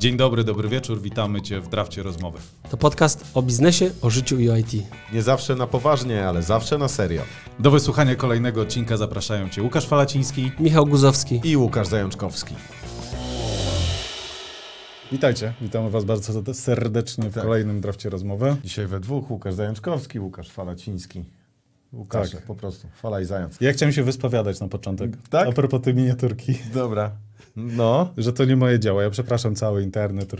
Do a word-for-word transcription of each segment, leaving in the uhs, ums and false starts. Dzień dobry, dobry wieczór, witamy Cię w Drafcie Rozmowy. To podcast o biznesie, o życiu i o I T. Nie zawsze na poważnie, ale zawsze na serio. Do wysłuchania kolejnego odcinka zapraszają Cię Łukasz Falaciński, Michał Guzowski i Łukasz Zajączkowski. Witajcie, witamy Was bardzo serdecznie w tak. kolejnym Drafcie Rozmowy. Dzisiaj we dwóch, Łukasz Zajączkowski, Łukasz Falaciński. Łukasz, tak. po prostu, fala i zając. Ja chciałem się wyspowiadać na początek, tak? A propos tej miniaturki. Dobra. No. Że to nie moje dzieło. Ja przepraszam cały internet,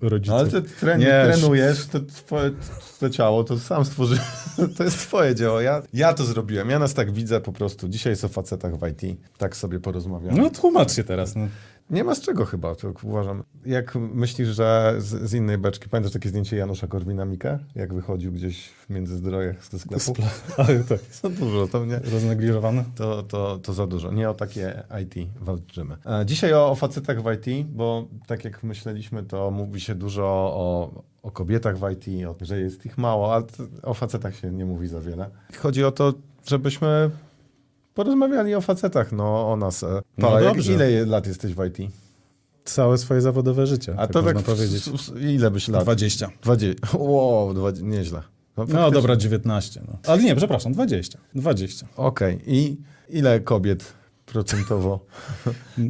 rodziców. No, ale ty tren, trenujesz, to, twoje, to ciało to sam stworzyłeś. To jest twoje dzieło. Ja, ja to zrobiłem. Ja nas tak widzę po prostu. Dzisiaj jest o facetach w I T. Tak sobie porozmawiamy. No tłumacz się teraz. No. Nie ma z czego chyba, tak uważam. Jak myślisz, że z, z innej beczki, pamiętasz takie zdjęcie Janusza Korwina-Mikke? Jak wychodził gdzieś w międzyzdrojach ze sklepu? Ale tak. Za dużo, to mnie... Roznegliżowane? To, to, to za dużo. Nie o takie I T walczymy. A dzisiaj o, o facetach w I T, bo tak jak myśleliśmy, to mówi się dużo o, o kobietach w I T, o, że jest ich mało, a o facetach się nie mówi za wiele. Chodzi o to, żebyśmy... Porozmawiali o facetach, no o nas. Pa, no jak, ile lat jesteś w I T? Całe swoje zawodowe życie. A tak to tak powiedzieć. W, w, ile byś lat? dwadzieścia. dwadzieścia. Wow, dwadzieścia, nieźle. No, no dobra, dziewiętnaście. No. Ale nie, przepraszam, dwadzieścia. dwadzieścia. Okej. Okay. I ile kobiet procentowo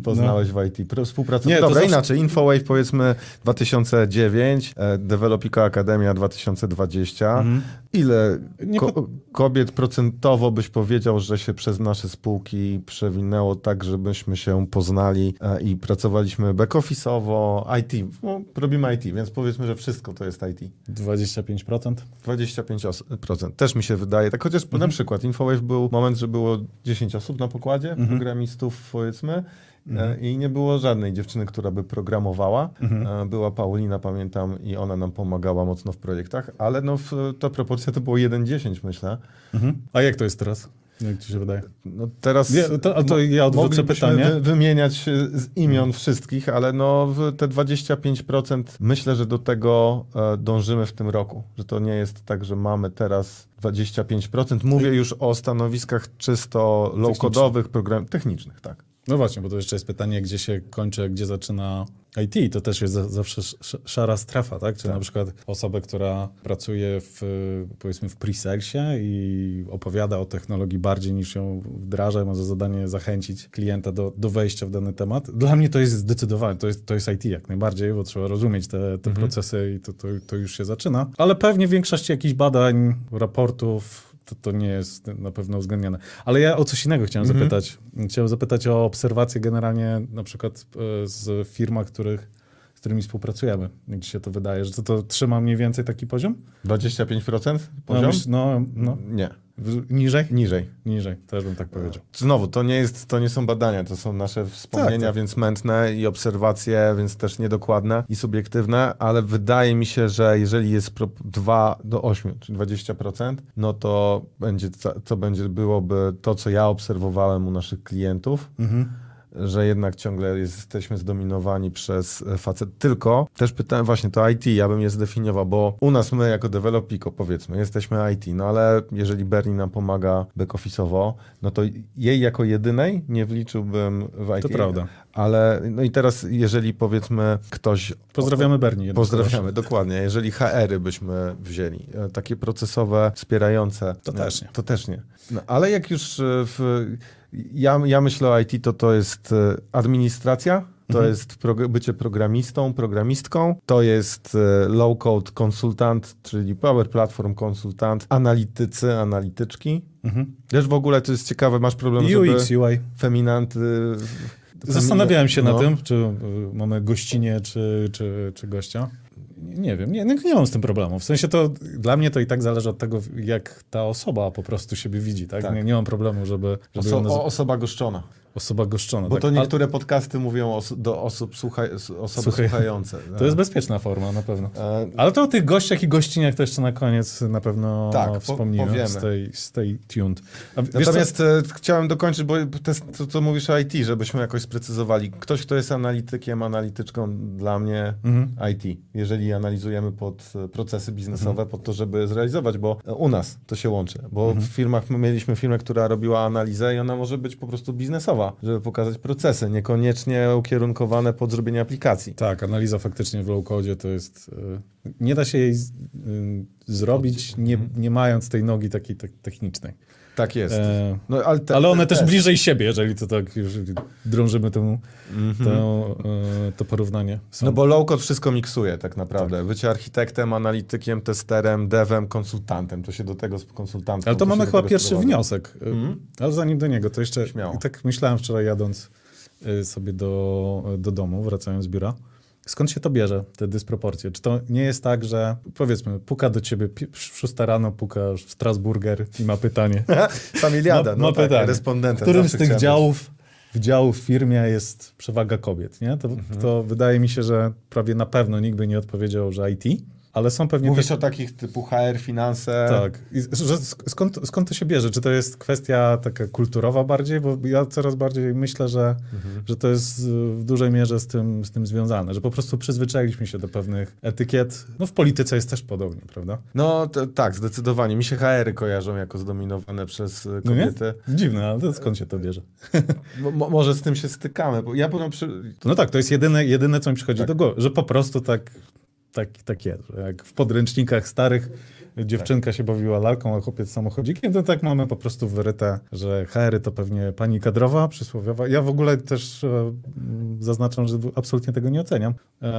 poznałeś no. w I T? Współpracowałeś. Dobra, zawsze... inaczej. Infowave powiedzmy dwa tysiące dziewięć, e, Developico Akademia dwa tysiące dwadzieścia. Mm. Ile ko- kobiet procentowo byś powiedział, że się przez nasze spółki przewinęło tak, żebyśmy się poznali e, i pracowaliśmy back-office'owo, I T. No, robimy I T, więc powiedzmy, że wszystko to jest I T. dwadzieścia pięć procent? dwadzieścia pięć procent. Też mi się wydaje. Tak, chociaż mm. na przykład Infowave był moment, że było dziesięć osób na pokładzie, mm-hmm. programistów powiedzmy mm. i nie było żadnej dziewczyny, która by programowała. Mm-hmm. Była Paulina, pamiętam, i ona nam pomagała mocno w projektach, ale no w, ta proporcja to było jeden dziesięć myślę. Mm-hmm. A jak to jest teraz? Jak ci się wydaje? No teraz ja, to, to ja odwrócę pytanie. Wy, wymieniać z imion mm. wszystkich, ale no te dwadzieścia pięć procent myślę, że do tego dążymy w tym roku. Że to nie jest tak, że mamy teraz dwadzieścia pięć procent. Mówię już o stanowiskach czysto low-codowych, program technicznych, tak. No właśnie, bo to jeszcze jest pytanie, gdzie się kończy, gdzie zaczyna I T. To też jest zawsze szara strefa, tak? Czy tak. na przykład osoba, która pracuje w, powiedzmy w pre-salesie i opowiada o technologii bardziej niż ją wdraża, ma za zadanie zachęcić klienta do, do wejścia w dany temat. Dla mnie to jest zdecydowanie, to jest, to jest I T jak najbardziej, bo trzeba rozumieć te, te mhm. procesy i to, to, to już się zaczyna. Ale pewnie w większości jakichś badań, raportów, To, to nie jest na pewno uwzględnione. Ale ja o coś innego chciałem mhm. zapytać. Chciałem zapytać o obserwacje generalnie na przykład z firm, których, z którymi współpracujemy. Jak ci się to wydaje, że to, to trzyma mniej więcej taki poziom? dwadzieścia pięć procent poziom? No, no. Nie. Niżej? Niżej. Niżej, też bym tak powiedział. Znowu, to nie jest, to nie są badania, to są nasze wspomnienia, tak, tak. więc mętne i obserwacje, więc też niedokładne i subiektywne, ale wydaje mi się, że jeżeli jest dwa do ośmiu, czyli dwadzieścia procent, no to będzie, to będzie byłoby to, co ja obserwowałem u naszych klientów, mhm. że jednak ciągle jesteśmy zdominowani przez facet. Tylko też pytałem właśnie to I T, ja bym je zdefiniował, bo u nas my jako Developico powiedzmy jesteśmy I T, no ale jeżeli Bernie nam pomaga back-office'owo, no to jej jako jedynej nie wliczyłbym w I T. To prawda. Ale no i teraz jeżeli powiedzmy ktoś... Pozdrawiamy Bernie. Pozdrawiamy, dokładnie. Jeżeli H R-y byśmy wzięli, takie procesowe, wspierające. To no, też nie. To też nie. No, ale jak już w... Ja, ja myślę o I T, to to jest administracja, to mhm. jest prog- bycie programistą, programistką, to jest low-code konsultant, czyli Power Platform konsultant, analitycy, analityczki. Mhm. Też w ogóle to jest ciekawe, masz problem, U X, żeby U I. Feminanty... Zastanawiałem się no. na tym, czy mamy gościnie, czy, czy, czy gościa. Nie wiem, nie, nie mam z tym problemu. W sensie to dla mnie to i tak zależy od tego, jak ta osoba po prostu siebie widzi. Tak? tak. Nie, nie mam problemu, żeby... żeby Oso- ona... Osoba goszczona. Osoba goszczona. Bo tak. to niektóre A... podcasty mówią oso- do osób słuchaj- osoby Słuchaj. słuchające. No. To jest bezpieczna forma na pewno. E... Ale to o tych gościach i gościniach to jeszcze na koniec na pewno tak, wspomnimy. Stay, stay tuned. A Natomiast co? Chciałem dokończyć, bo to, co mówisz o I T, żebyśmy jakoś sprecyzowali. Ktoś, kto jest analitykiem, analityczką, dla mnie mhm. I T. Jeżeli analizujemy pod procesy biznesowe, mhm. pod to, żeby zrealizować, bo u nas to się łączy. Bo mhm. w firmach, mieliśmy firmę, która robiła analizę i ona może być po prostu biznesowa. Paula, żeby pokazać procesy, niekoniecznie ukierunkowane pod zrobienie aplikacji. Tak, analiza faktycznie w low-codzie to jest... Nie da się jej z, zrobić, nie, nie mając tej nogi takiej tak, technicznej. Tak jest. E, no, ale, te, ale one te, też, też bliżej siebie, jeżeli to tak już drążymy temu, mm-hmm. to, e, to porównanie. Są. No bo low-code wszystko miksuje tak naprawdę. Tak. Bycie architektem, analitykiem, testerem, devem, konsultantem. To się do tego z konsultantem. Ale to, to mamy chyba pierwszy sprowadza. wniosek. Mm-hmm. Ale zanim do niego, to jeszcze Śmiało. I tak myślałem wczoraj jadąc y, sobie do, do domu, wracając z biura. Skąd się to bierze, te dysproporcje? Czy to nie jest tak, że powiedzmy, puka do ciebie szósta rano, puka Strasburger i ma pytanie. Familiada, ma, ma no pytanie. Tak, respondenta. W którym z tych działów, działów w firmie jest przewaga kobiet, nie? To, mhm. to wydaje mi się, że prawie na pewno nikt by nie odpowiedział, że I T, ale są pewnie... Mówisz te... o takich typu H R, finanse... Tak. I, że skąd, skąd to się bierze? Czy to jest kwestia taka kulturowa bardziej? Bo ja coraz bardziej myślę, że, mhm. że to jest w dużej mierze z tym, z tym związane, że po prostu przyzwyczailiśmy się do pewnych etykiet. No w polityce jest też podobnie, prawda? No to, tak, zdecydowanie. Mi się H R-y kojarzą jako zdominowane przez kobiety. No dziwne, ale to skąd się to bierze? Bo, mo, może z tym się stykamy. Bo ja powiem przy... No tak, to jest jedyne, jedyne co mi przychodzi tak. do głowy, że po prostu tak... Tak, tak jest, jak w podręcznikach starych dziewczynka tak. się bawiła lalką, a chłopiec samochodzikiem, to tak mamy po prostu wyryte, że H R-y to pewnie pani kadrowa, przysłowiowa. Ja w ogóle też e, zaznaczam, że absolutnie tego nie oceniam. E,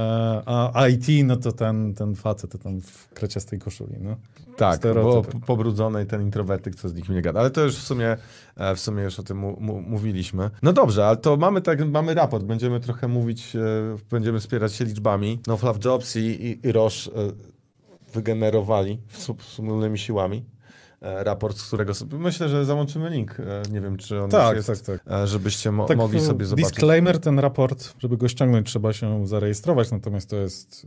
a I T, no to ten, ten facet, to tam w kreciastej koszuli. No. Tak, stereotypy. Bo pobrudzonej ten introwertyk, co z nich nie gada. Ale to już w sumie, e, w sumie już o tym mu, mu, mówiliśmy. No dobrze, ale to mamy, tak, mamy raport, będziemy trochę mówić, e, będziemy wspierać się liczbami. No Fluff Jobs i, i, i Roche e, wygenerowali wspólnymi siłami raport, z którego sobie... Myślę, że załączymy link. Nie wiem, czy on tak, już jest, tak, tak. żebyście mo tak, mogli sobie zobaczyć. Disclaimer, ten raport, żeby go ściągnąć, trzeba się zarejestrować, natomiast to jest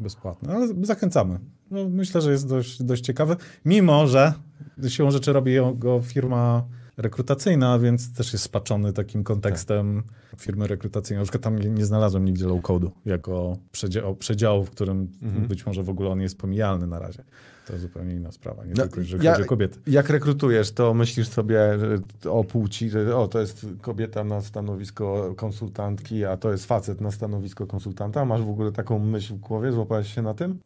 bezpłatne, ale zachęcamy. No, myślę, że jest dość, dość ciekawy, mimo że siłą rzeczy robi go firma rekrutacyjna, więc też jest spaczony takim kontekstem tak. firmy rekrutacyjnej. Na przykład tam nie znalazłem nigdzie low-code'u jako przedział, przedziału, w którym mhm. być może w ogóle on jest pomijalny na razie. To zupełnie inna sprawa, nie no, tylko, że ja, chodzi o kobiety. Jak rekrutujesz, to myślisz sobie o płci, że o, to jest kobieta na stanowisko konsultantki, a to jest facet na stanowisko konsultanta. Masz w ogóle taką myśl w głowie? Złapałeś się na tym?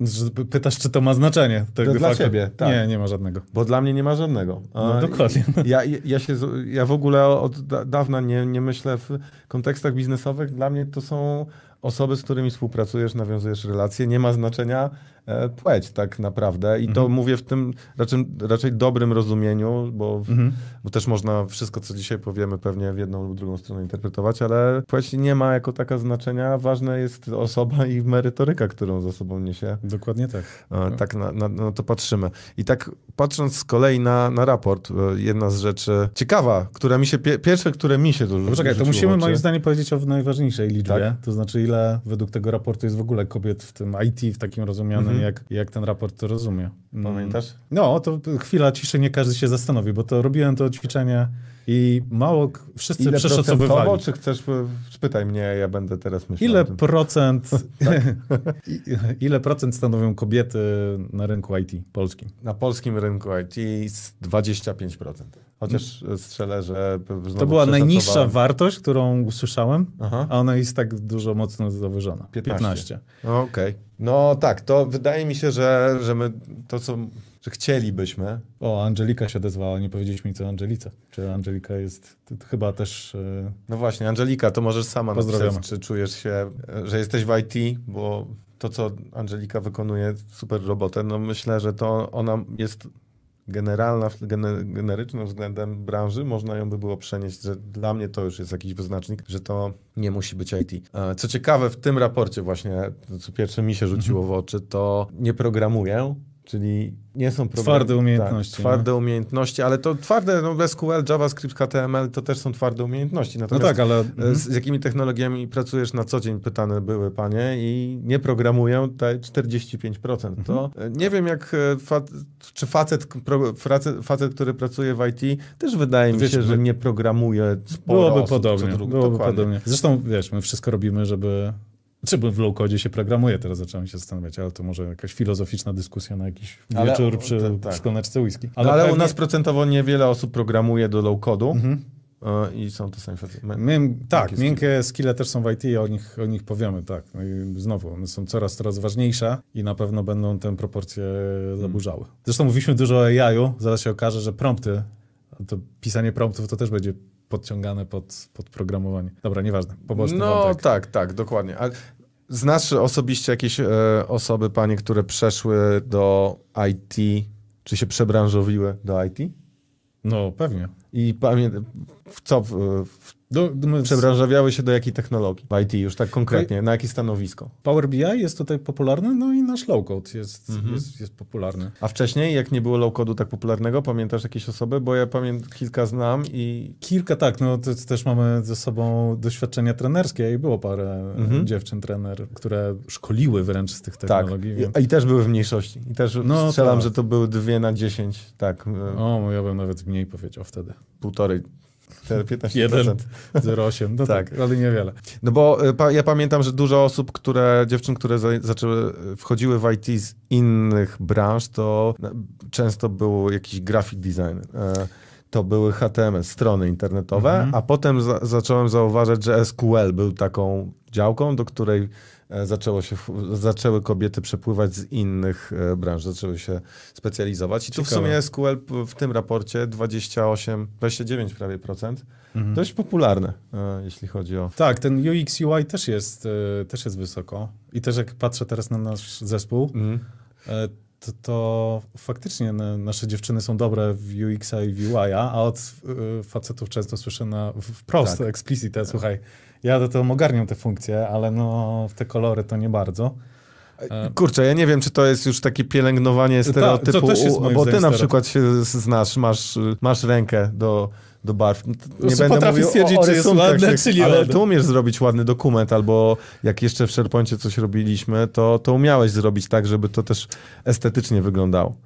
Pytasz, czy to ma znaczenie? To to dla ciebie, tak. Nie, nie ma żadnego. Bo dla mnie nie ma żadnego. No, dokładnie. Ja, ja, ja, się, ja w ogóle od dawna nie, nie myślę w kontekstach biznesowych. Dla mnie to są... Osoby, z którymi współpracujesz, nawiązujesz relacje, nie ma znaczenia e, płeć tak naprawdę. I mhm. to mówię w tym raczej, raczej dobrym rozumieniu, bo, mhm. bo też można wszystko, co dzisiaj powiemy, pewnie w jedną lub drugą stronę interpretować, ale płeć nie ma jako taka znaczenia. Ważna jest osoba i merytoryka, którą za sobą niesie. Dokładnie tak. E, tak na, na, na to patrzymy. I tak patrząc z kolei na, na raport, e, jedna z rzeczy ciekawa, która mi się, pie, pierwsze, które mi się dużo... Poczekaj, to musimy uczy. moim zdaniem powiedzieć o najważniejszej liczbie, tak? To znaczy ile według tego raportu jest w ogóle kobiet w tym I T, w takim rozumianym, mm-hmm. jak, jak ten raport to rozumie. Pamiętasz? No, to chwila ciszy, nie każdy się zastanowi, bo to robiłem to ćwiczenie i mało wszyscy ile przeszacowywali. Czy chcesz, pytaj mnie, ja będę teraz myślał. Ile procent ile procent stanowią kobiety na rynku I T polskim? Na polskim rynku I T dwadzieścia pięć procent. Chociaż strzelę, że... To była najniższa wartość, którą usłyszałem, aha. a ona jest tak dużo mocno zawyżona. piętnaście. piętnaście. Okej. Okay. No tak, to wydaje mi się, że, że my to, co... Czy chcielibyśmy? O, Angelika się odezwała, nie powiedzieliśmy nic o Angelice. Czy Angelika jest to, to chyba też... Yy... No właśnie, Angelika, to możesz sama napisać, czy czujesz się, że jesteś w I T, bo to, co Angelika wykonuje, super robotę, no myślę, że to ona jest... generalna, generyczna względem branży, można ją by było przenieść, że dla mnie to już jest jakiś wyznacznik, że to nie musi być I T. Co ciekawe, w tym raporcie właśnie, co pierwsze mi się rzuciło w oczy, to nie programuję, czyli nie są problemy. Twarde umiejętności. Tak, twarde no. umiętności, ale to twarde, no S Q L, JavaScript, H T M L to też są twarde umiejętności. Natomiast no tak, ale... z, z jakimi technologiami pracujesz na co dzień, pytane były panie i nie programują te czterdzieści pięć procent. To nie wiem, jak fa czy facet, pro, facet, facet, który pracuje w I T, też wydaje wiesz, mi się, że nie programuje sporo byłoby osób, podobnie, co drugi, byłoby podobnie. Zresztą wiesz, my wszystko robimy, żeby... Czy w low-codzie się programuje? Teraz zacząłem się zastanawiać, ale to może jakaś filozoficzna dyskusja na jakiś ale, wieczór przy tak. szklaneczce whisky. Ale, no, ale pewnie... u nas procentowo niewiele osób programuje do low-codu. Mhm. I są to sami facet. Tak, miękkie, miękkie skille też są w I T i o nich, o nich powiemy, tak. No i znowu, one są coraz, coraz ważniejsze i na pewno będą tę proporcję zaburzały. Hmm. Zresztą mówiliśmy dużo o A I-u, zaraz się okaże, że prompty, to pisanie promptów to też będzie podciągane pod, pod programowanie. Dobra, nieważne, poboczny no, wątek. Tak, tak, dokładnie. A znasz osobiście jakieś e, osoby, panie, które przeszły do I T, czy się przebranżowiły do I T? No, pewnie. I pamiętam, co w, w, do, do, przebranżawiały się do jakiej technologii? W I T już tak konkretnie, na jakie stanowisko? Power B I jest tutaj popularny, no i nasz low-code jest, mm-hmm. jest, jest popularny. A wcześniej, jak nie było low-code'u tak popularnego, pamiętasz jakieś osoby? Bo ja pamiętam, kilka znam i... Kilka, tak, no to, to też mamy ze sobą doświadczenia trenerskie i było parę mm-hmm. dziewczyn trener, które szkoliły wręcz z tych technologii. Tak. Więc... I też były w mniejszości. I też no, strzelam, tak. że to były dwie na dziesięć, tak. O, ja bym nawet mniej powiedział wtedy. Półtorej. jeden zero osiem, no tak, tak, ale niewiele. No bo pa, ja pamiętam, że dużo osób, które, dziewczyn, które za, zaczęły, wchodziły w I T z innych branż, to często był jakiś graphic design, to były H T M L, strony internetowe, mhm. a potem za, zacząłem zauważać, że S Q L był taką działką, do której zaczęło się, zaczęły kobiety przepływać z innych branż, zaczęły się specjalizować. I Ciekawe. Tu w sumie S Q L w tym raporcie dwadzieścia osiem, dwadzieścia dziewięć prawie procent. Mhm. Dość popularne, jeśli chodzi o... Tak, ten U X, U I też jest, też jest wysoko. I też jak patrzę teraz na nasz zespół, mhm. to, to faktycznie nasze dziewczyny są dobre w U X-a i w U I-a, a od facetów często słyszę na wprost, tak. explicite, słuchaj, ja do tego ogarniam te funkcje, ale no w te kolory to nie bardzo. Kurczę, ja nie wiem, czy to jest już takie pielęgnowanie stereotypu, Ta, bo ty na przykład się znasz, masz, masz rękę do, do barw. Nie będę mówił o, o rysunkach, ale ty umiesz zrobić ładny dokument, albo jak jeszcze w SharePoincie coś robiliśmy, to, to umiałeś zrobić tak, żeby to też estetycznie wyglądało.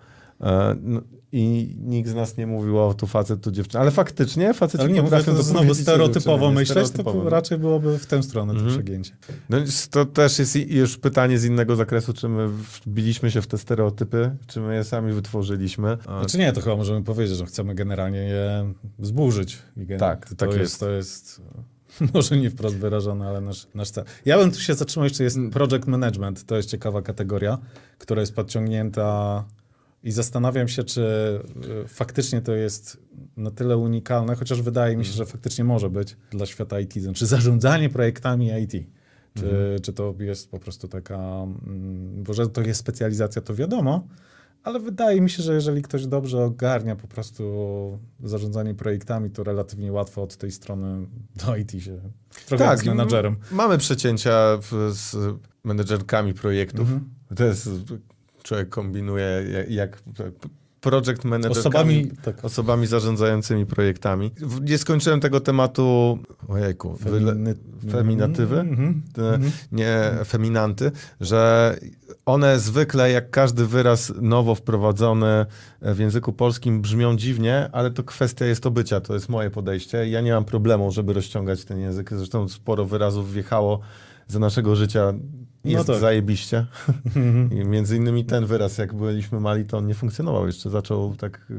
No. I nikt z nas nie mówił, o tu facet, tu dziewczyna. Ale faktycznie facet... Ale nie mówię, to znowu stereotypowo myśleć, to raczej byłoby w tę stronę mm-hmm. to przegięcie. No to też jest już pytanie z innego zakresu, czy my wbiliśmy się w te stereotypy, czy my je sami wytworzyliśmy. A... Znaczy nie, to chyba możemy powiedzieć, że chcemy generalnie je zburzyć. Gen... Tak, to tak jest. jest. To jest... Może nie wprost wyrażone, ale nasz, nasz cel. Ja bym tu się zatrzymał, jeszcze jest project management. To jest ciekawa kategoria, która jest podciągnięta... I zastanawiam się, czy faktycznie to jest na tyle unikalne, chociaż wydaje mi się, że faktycznie może być dla świata I T. Znaczy zarządzanie projektami I T. Czy, mm. czy to jest po prostu taka... Bo że to jest specjalizacja, to wiadomo, ale wydaje mi się, że jeżeli ktoś dobrze ogarnia po prostu zarządzanie projektami, to relatywnie łatwo od tej strony do I T się... Trochę tak, z menadżerem. M- mamy przecięcia w, z menedżerkami projektów. Mm-hmm. To jest... Człowiek kombinuje jak project manager, osobami, tak. osobami zarządzającymi projektami. Nie skończyłem tego tematu, ojejku, Feminy... feminatywy, mm-hmm. Mm-hmm. nie feminanty, że one zwykle, jak każdy wyraz nowo wprowadzony w języku polskim, brzmią dziwnie, ale to kwestia jest obycia, to jest moje podejście. Ja nie mam problemu, żeby rozciągać ten język, zresztą sporo wyrazów wjechało za naszego życia. Jest no tak. zajebiście. Mm-hmm. Między innymi ten wyraz, jak byliśmy mali, to on nie funkcjonował jeszcze. Zaczął tak...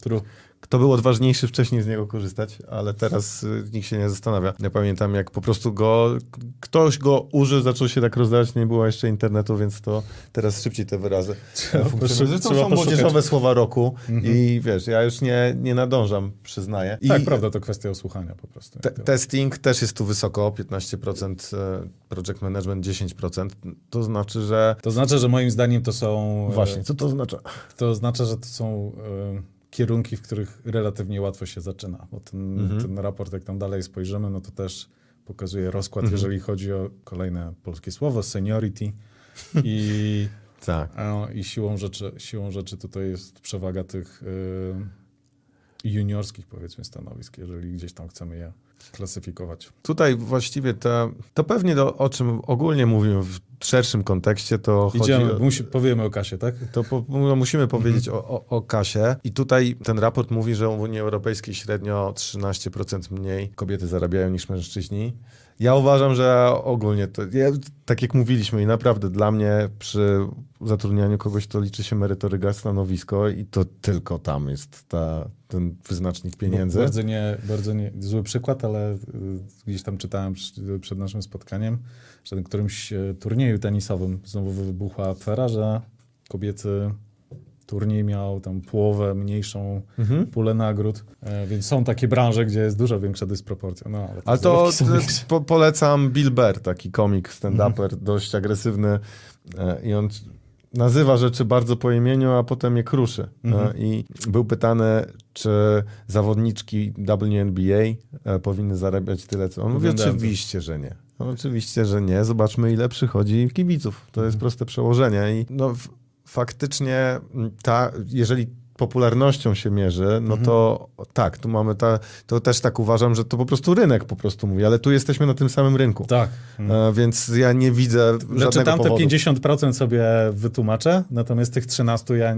True. Kto był odważniejszy, wcześniej z niego korzystać, ale teraz nikt się nie zastanawia. Ja pamiętam, jak po prostu go... Ktoś go użył, zaczął się tak rozdawać, nie było jeszcze internetu, więc to teraz szybciej te wyrazy funkcjonują. To są młodzieżowe słowa roku mm-hmm. i wiesz, ja już nie, nie nadążam, przyznaję. I tak, prawda, to kwestia osłuchania po prostu. Te- testing też jest tu wysoko, piętnaście procent, project management dziesięć procent. To znaczy, że... To znaczy, że moim zdaniem to są... Właśnie, co to znaczy? To znaczy, że to są... Y- kierunki, w których relatywnie łatwo się zaczyna. Bo ten, mhm. ten raport, jak tam dalej spojrzymy, no to też pokazuje rozkład, mhm. jeżeli chodzi o kolejne polskie słowo, seniority i, tak. no, i siłą rzeczy, siłą rzeczy tutaj jest przewaga tych y, juniorskich, powiedzmy, stanowisk, jeżeli gdzieś tam chcemy je klasyfikować. Tutaj właściwie to, to pewnie to, o czym ogólnie mówimy w szerszym kontekście to Idziemy, chodzi o... Musi, powiemy o kasie, tak? To po, no, musimy powiedzieć mm -hmm. o, o, o kasie. I tutaj ten raport mówi, że w Unii Europejskiej średnio trzynaście procent mniej kobiety zarabiają niż mężczyźni. Ja uważam, że ogólnie to, ja, tak jak mówiliśmy, i naprawdę dla mnie przy zatrudnianiu kogoś to liczy się merytoryka, stanowisko i to tylko tam jest ta, ten wyznacznik pieniędzy. No, bardzo nie, bardzo nie, zły przykład, ale gdzieś tam czytałem przed naszym spotkaniem, że na którymś turnieju tenisowym znowu wybuchła afera, że kobiety... Turniej miał tam połowę mniejszą mhm. pulę nagród, więc są takie branże, gdzie jest dużo większa dysproporcja. No, ale, ale to po, polecam Bill Burr, taki komik, stand-uper, mhm. dość agresywny i on nazywa rzeczy bardzo po imieniu, a potem je kruszy. Mhm. I był pytany, czy zawodniczki W N B A powinny zarabiać tyle, co on mówi, oczywiście, że nie. No, oczywiście, że nie. Zobaczmy, ile przychodzi kibiców. To jest mhm. proste przełożenie. I no, faktycznie, ta, jeżeli popularnością się mierzy, no to mhm. tak, tu mamy ta, to też tak uważam, że to po prostu rynek po prostu mówi, ale tu jesteśmy na tym samym rynku. Tak. Mhm. Więc ja nie widzę żadnego znaczy, tamte powodu. pięćdziesiąt procent sobie wytłumaczę, natomiast tych trzynastu ja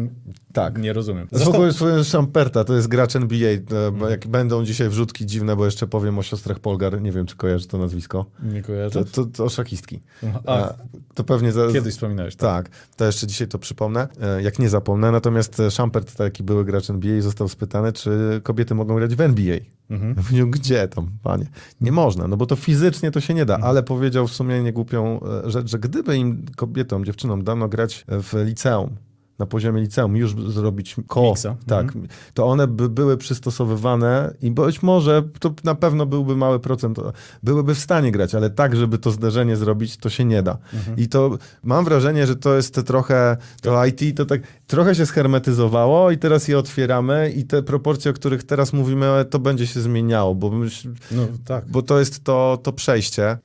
tak. nie rozumiem. Zresztą... W ogóle słowem Szamperta, to jest gracz N B A. Mhm. Jak będą dzisiaj wrzutki dziwne, bo jeszcze powiem o siostrach Polgar, nie wiem, czy kojarzy to nazwisko. Nie kojarzę. To, to, to szachistki. A, to pewnie... Za... Kiedyś wspominałeś. Tak. tak. To jeszcze dzisiaj to przypomnę, jak nie zapomnę. Natomiast Szampert, tak, jaki były gracz N B A, został spytany, czy kobiety mogą grać w N B A. Mhm. Powiedział, gdzie tam, panie? Nie można, no bo to fizycznie to się nie da, mhm. ale powiedział w sumie niegłupią rzecz, że gdyby im, kobietom, dziewczynom dano grać w liceum, na poziomie liceum, już zrobić ko, tak, mhm. to one by były przystosowywane i być może, to na pewno byłby mały procent, byłyby w stanie grać, ale tak, żeby to zderzenie zrobić, to się nie da. Mhm. I to mam wrażenie, że to jest trochę, to I T to tak trochę się shermetyzowało i teraz je otwieramy i te proporcje, o których teraz mówimy, to będzie się zmieniało, bo, myśl, no, tak. bo to jest to, to przejście,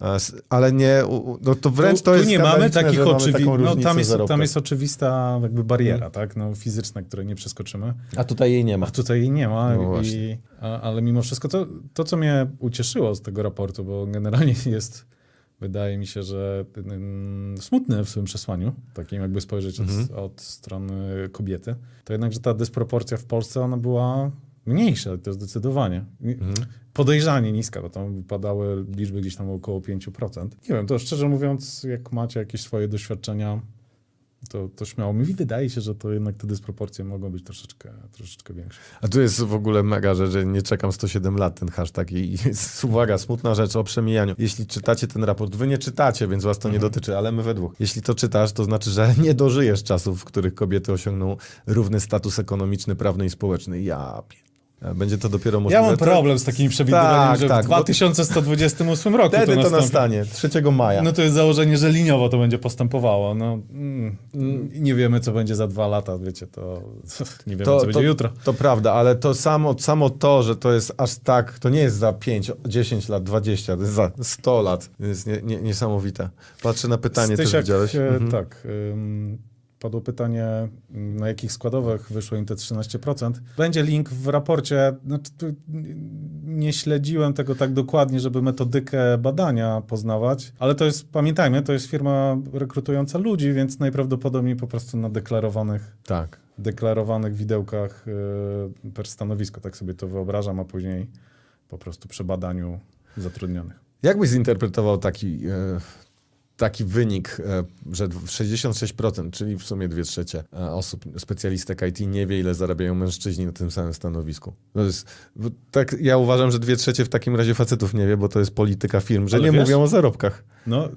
ale nie, no to wręcz to, to jest... Tu nie mamy takich oczywistych, no tam jest, tam jest oczywista jakby bariera. Bariera, tak? No, fizyczna, której nie przeskoczymy. A tutaj jej nie ma. A tutaj jej nie ma. No i, a, ale mimo wszystko to, to, co mnie ucieszyło z tego raportu, bo generalnie jest, wydaje mi się, że um, smutny w swym przesłaniu, takim jakby spojrzeć mhm. od, od strony kobiety, to jednak, że ta dysproporcja w Polsce, ona była mniejsza, to zdecydowanie. Mhm. Podejrzanie niska, bo tam wypadały liczby gdzieś tam około pięć procent. Nie wiem, to szczerze mówiąc, jak macie jakieś swoje doświadczenia, To, to śmiało. Mi wydaje się, że to jednak te dysproporcje mogą być troszeczkę, troszeczkę większe. A tu jest w ogóle mega rzecz, że nie czekam sto siedem lat ten hashtag i jest, uwaga, smutna rzecz o przemijaniu. Jeśli czytacie ten raport, wy nie czytacie, więc was to nie mhm. dotyczy, ale my we dwóch. Jeśli to czytasz, to znaczy, że nie dożyjesz czasów, w których kobiety osiągną równy status ekonomiczny, prawny i społeczny. Ja pierdolę. Będzie to dopiero możliwe. Ja mam problem z takim przewidywaniem, tak, że tak, w dwa tysiące sto dwudziestym ósmym roku wtedy to nastąpi. To nastanie, trzeciego maja. No to jest założenie, że liniowo to będzie postępowało. No, mm, nie wiemy, co będzie za dwa lata, wiecie, to nie wiemy, to, co będzie to, jutro. To prawda, ale to samo, samo to, że to jest aż tak, to nie jest za pięć, dziesięć lat, dwadzieścia, to jest za sto lat. To jest nie, nie, niesamowite. Patrzę na pytanie, też widziałeś. E, mhm. Tak. Ym, Padło pytanie, na jakich składowych wyszło im te trzynaście procent. Będzie link w raporcie. Znaczy, nie śledziłem tego tak dokładnie, żeby metodykę badania poznawać, ale to jest, pamiętajmy, to jest firma rekrutująca ludzi, więc najprawdopodobniej po prostu na deklarowanych, tak. deklarowanych widełkach yy, per stanowisko. Tak sobie to wyobrażam, a później po prostu przy badaniu zatrudnionych. Jak byś zinterpretował taki... Yy... Taki wynik, że sześćdziesiąt sześć procent, czyli w sumie dwie trzecie osób, specjalistek I T nie wie, ile zarabiają mężczyźni na tym samym stanowisku. To jest, tak, ja uważam, że dwie trzecie w takim razie facetów nie wie, bo to jest polityka firm, że ale nie wiesz, mówią o zarobkach. No,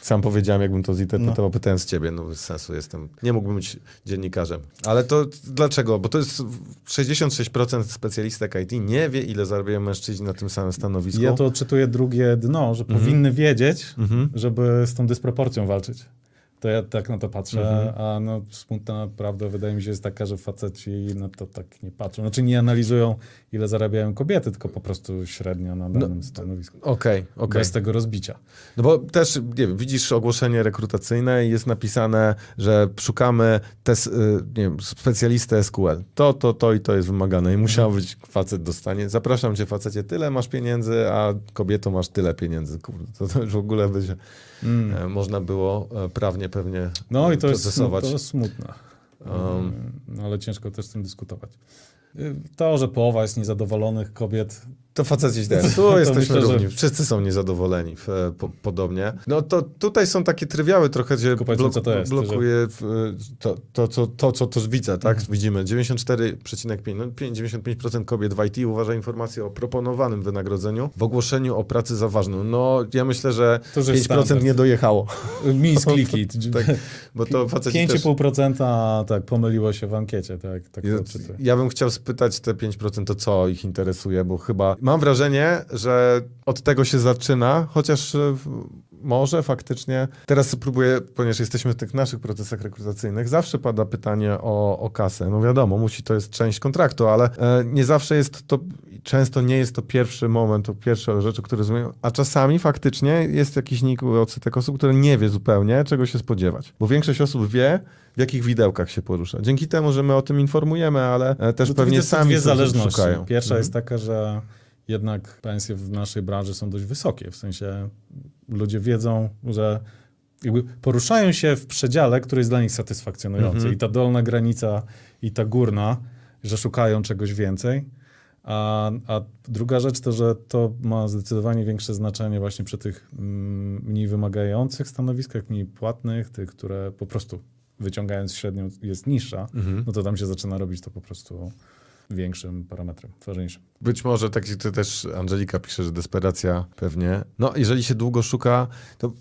sam powiedziałem, jakbym to zinterpretował, no. pytając ciebie, no bez sensu jestem, nie mógłbym być dziennikarzem. Ale to dlaczego? Bo to jest sześćdziesiąt sześć procent specjalistek I T nie wie, ile zarabiają mężczyźni na tym samym stanowisku. Ja to odczytuję drugie dno, że mhm. powinny wiedzieć, mhm. żeby z tą dysproporcją walczyć. To ja tak na to patrzę, mhm. a no, smutna prawda wydaje mi się jest taka, że faceci no to tak nie patrzą. Znaczy nie analizują, ile zarabiają kobiety, tylko po prostu średnio na danym no, stanowisku. Okej, okay, okay. Bez tego rozbicia. No bo też, nie wiem, widzisz ogłoszenie rekrutacyjne i jest napisane, że szukamy tes, nie wiem, specjalistę S Q L. To, to, to i to jest wymagane. I musiał mhm. być, facet dostanie. Zapraszam cię, facecie, tyle masz pieniędzy, a kobieto masz tyle pieniędzy. Kurde, to, to już w ogóle by się mm. można było prawnie pewnie no i to procesować. Jest, to jest smutne, um. no, ale ciężko też z tym dyskutować. To, że połowa jest niezadowolonych kobiet... To faceci też. Tu jesteśmy myślę, równi. Że... Wszyscy są niezadowoleni w, po, podobnie. No to tutaj są takie trywiały trochę, gdzie blok, co to jest, blokuje że... to, to, to, to, co to widzę, tak? Mhm. Widzimy dziewięćdziesiąt cztery przecinek pięć procent no dziewięćdziesiąt pięć procent kobiet w I T uważa informację o proponowanym wynagrodzeniu w ogłoszeniu o pracy za ważną. No ja myślę, że to, że pięć procent standard. Nie dojechało. Miss kliki. Tak, bo to faceci pięć i pół procent też... tak, pomyliło się w ankiecie. Tak, tak ja, ja bym chciał spytać te pięć procent to co ich interesuje, bo chyba mam wrażenie, że od tego się zaczyna, chociaż może faktycznie. Teraz próbuję, ponieważ jesteśmy w tych naszych procesach rekrutacyjnych, zawsze pada pytanie o, o kasę. No wiadomo, musi to jest część kontraktu, ale e, nie zawsze jest to, często nie jest to pierwszy moment, to pierwsze rzeczy, które rozumieją, a czasami faktycznie jest jakiś nikły odsetek osób, które nie wie zupełnie, czego się spodziewać. Bo większość osób wie, w jakich widełkach się porusza. Dzięki temu, że my o tym informujemy, ale też no pewnie widzę, sami dwie zależności szukają. Pierwsza mhm. jest taka, że jednak pensje w naszej branży są dość wysokie. W sensie ludzie wiedzą, że jakby poruszają się w przedziale, który jest dla nich satysfakcjonujący. Mhm. I ta dolna granica i ta górna, że szukają czegoś więcej. A, a druga rzecz to, że to ma zdecydowanie większe znaczenie właśnie przy tych mniej wymagających stanowiskach, mniej płatnych, tych, które po prostu wyciągając średnią jest niższa, mhm. no to tam się zaczyna robić to po prostu... większym parametrem, ważniejszym. Być może, tak jak to też Angelika pisze, że desperacja pewnie. No, jeżeli się długo szuka, to,